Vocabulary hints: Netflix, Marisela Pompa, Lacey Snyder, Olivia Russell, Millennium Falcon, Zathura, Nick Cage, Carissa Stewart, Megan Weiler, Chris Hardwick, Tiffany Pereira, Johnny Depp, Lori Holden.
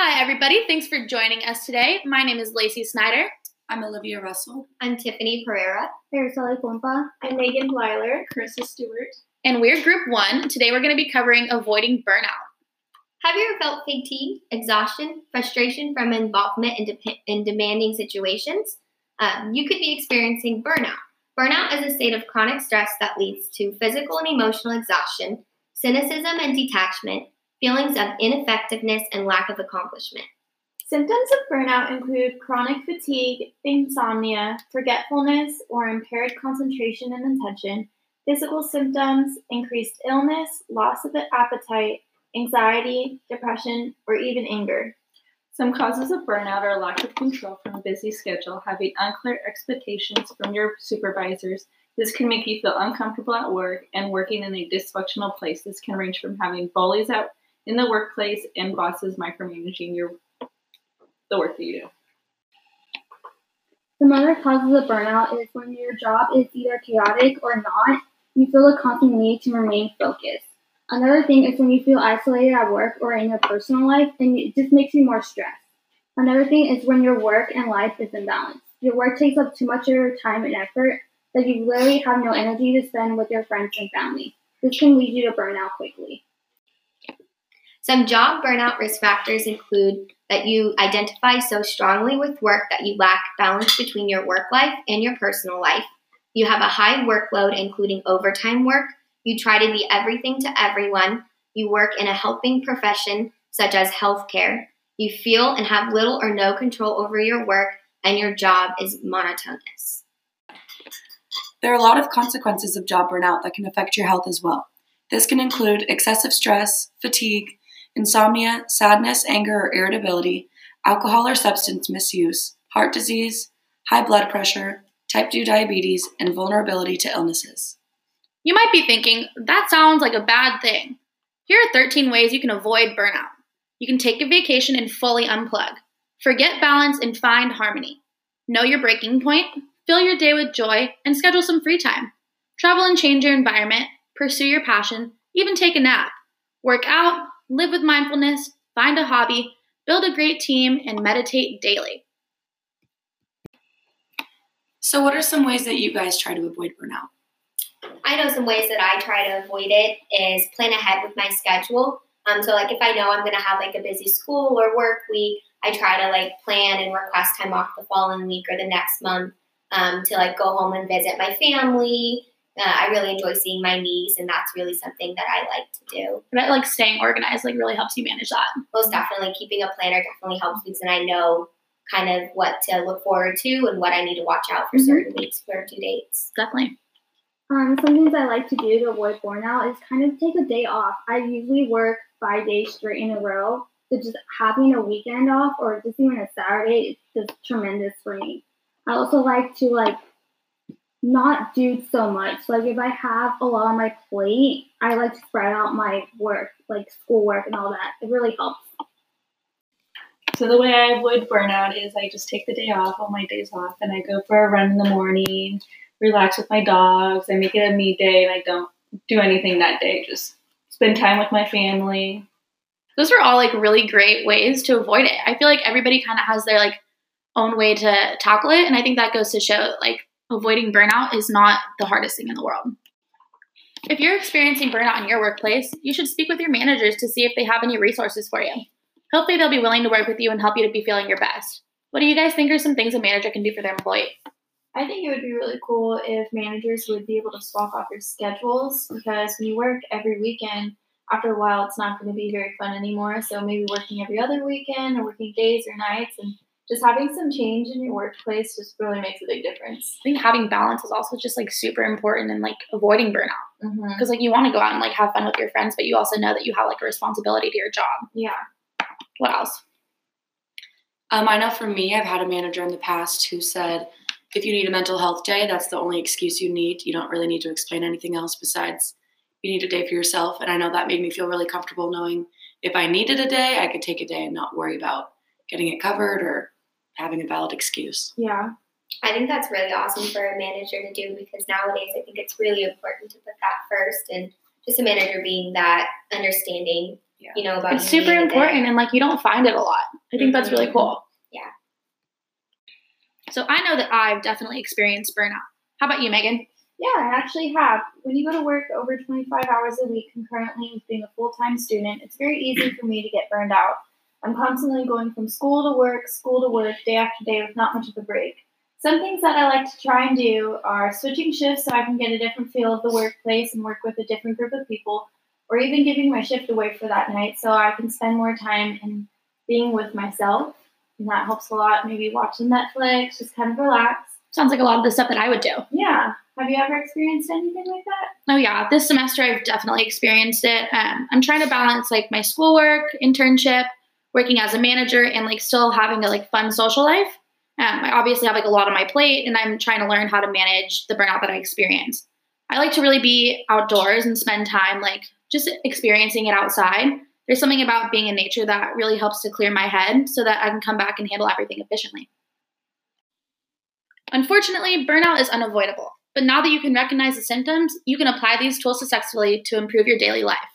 Hi, everybody. Thanks for joining us today. My name is Lacey Snyder. I'm Olivia Russell. I'm Tiffany Pereira. Marisela Pompa. I'm Megan Weiler. Carissa Stewart. And we're Group 1. Today we're going to be covering avoiding burnout. Have you ever felt fatigue, exhaustion, frustration from involvement in demanding situations? You could be experiencing burnout. Burnout is a state of chronic stress that leads to physical and emotional exhaustion, cynicism and detachment, feelings of ineffectiveness and lack of accomplishment. Symptoms of burnout include chronic fatigue, insomnia, forgetfulness or impaired concentration and attention, physical symptoms, increased illness, loss of appetite, anxiety, depression, or even anger. Some causes of burnout are lack of control from a busy schedule, having unclear expectations from your supervisors. This can make you feel uncomfortable at work, and working in a dysfunctional place. This can range from having bullies out in the workplace and bosses micromanaging the work that you do. Some other causes of burnout is when your job is either chaotic or not, you feel a constant need to remain focused. Another thing is when you feel isolated at work or in your personal life, and it just makes you more stressed. Another thing is when your work and life is imbalanced. Your work takes up too much of your time and effort that you literally have no energy to spend with your friends and family. This can lead you to burnout quickly. Some job burnout risk factors include that you identify so strongly with work that you lack balance between your work life and your personal life. You have a high workload, including overtime work. You try to be everything to everyone. You work in a helping profession, such as healthcare. You feel and have little or no control over your work, and your job is monotonous. There are a lot of consequences of job burnout that can affect your health as well. This can include excessive stress, fatigue, insomnia, sadness, anger, or irritability, alcohol or substance misuse, heart disease, high blood pressure, type 2 diabetes, and vulnerability to illnesses. You might be thinking, that sounds like a bad thing. Here are 13 ways you can avoid burnout. You can take a vacation and fully unplug. Forget balance and find harmony. Know your breaking point. Fill your day with joy and schedule some free time. Travel and change your environment. Pursue your passion. Even take a nap. Work out. Live with mindfulness. Find a hobby. Build a great team and meditate daily. So what are some ways that you guys try to avoid burnout? I know some ways that I try to avoid it is plan ahead with my schedule. So like if I know I'm going to have like a busy school or work week, I try to like plan and request time off the following week or the next month to like go home and visit my family. I really enjoy seeing my niece, and that's really something that I like to do. I bet like staying organized like really helps you manage that. Most definitely. Keeping a planner definitely helps because then I know kind of what to look forward to and what I need to watch out for certain weeks or due dates. Definitely. Some things I like to do to avoid burnout is kind of take a day off. I usually work 5 days straight in a row, so just having a weekend off or just even a Saturday is just tremendous for me. I also like to not do so much. Like if I have a lot on my plate, I like to spread out my work, like schoolwork and all that. It really helps. So the way I avoid burnout is I just take the day off, all my days off, and I go for a run in the morning. Relax with my dogs. I make it a me day, and I don't do anything that day. Just spend time with my family. Those are all really great ways to avoid it. I feel like everybody kind of has their own way to tackle it, and I think that goes to show avoiding burnout is not the hardest thing in the world. If you're experiencing burnout in your workplace, you should speak with your managers to see if they have any resources for you. Hopefully, they'll be willing to work with you and help you to be feeling your best. What do you guys think are some things a manager can do for their employee? I think it would be really cool if managers would be able to swap off your schedules, because when you work every weekend, after a while, it's not going to be very fun anymore. So maybe working every other weekend or working days or nights, and just having some change in your workplace just really makes a big difference. I think having balance is also just super important and avoiding burnout, because you want to go out and have fun with your friends, but you also know that you have a responsibility to your job. Yeah. What else? I know for me, I've had a manager in the past who said, if you need a mental health day, that's the only excuse you need. You don't really need to explain anything else besides you need a day for yourself. And I know that made me feel really comfortable knowing if I needed a day, I could take a day and not worry about getting it covered or having a valid excuse. Yeah. I think that's really awesome for a manager to do, because nowadays I think it's really important to put that first, and just a manager being that understanding yeah. you know, about it's super important and like you don't find it a lot. I think that's really cool. Yeah. So I know that I've definitely experienced burnout. How about you, Megan? Yeah, I actually have. When you go to work over 25 hours a week concurrently with being a full-time student, it's very easy for me to get burned out. I'm constantly going from school to work, day after day with not much of a break. Some things that I like to try and do are switching shifts so I can get a different feel of the workplace and work with a different group of people, or even giving my shift away for that night so I can spend more time in being with myself. And that helps a lot. Maybe watching Netflix, just kind of relax. Sounds like a lot of the stuff that I would do. Yeah. Have you ever experienced anything like that? Oh, yeah. This semester, I've definitely experienced it. I'm trying to balance, like, my schoolwork, internship, working as a manager, and, like, still having a, like, fun social life. I obviously have, like, a lot on my plate, and I'm trying to learn how to manage the burnout that I experience. I like to really be outdoors and spend time, like, just experiencing it outside. There's something about being in nature that really helps to clear my head so that I can come back and handle everything efficiently. Unfortunately, burnout is unavoidable, but now that you can recognize the symptoms, you can apply these tools successfully to improve your daily life.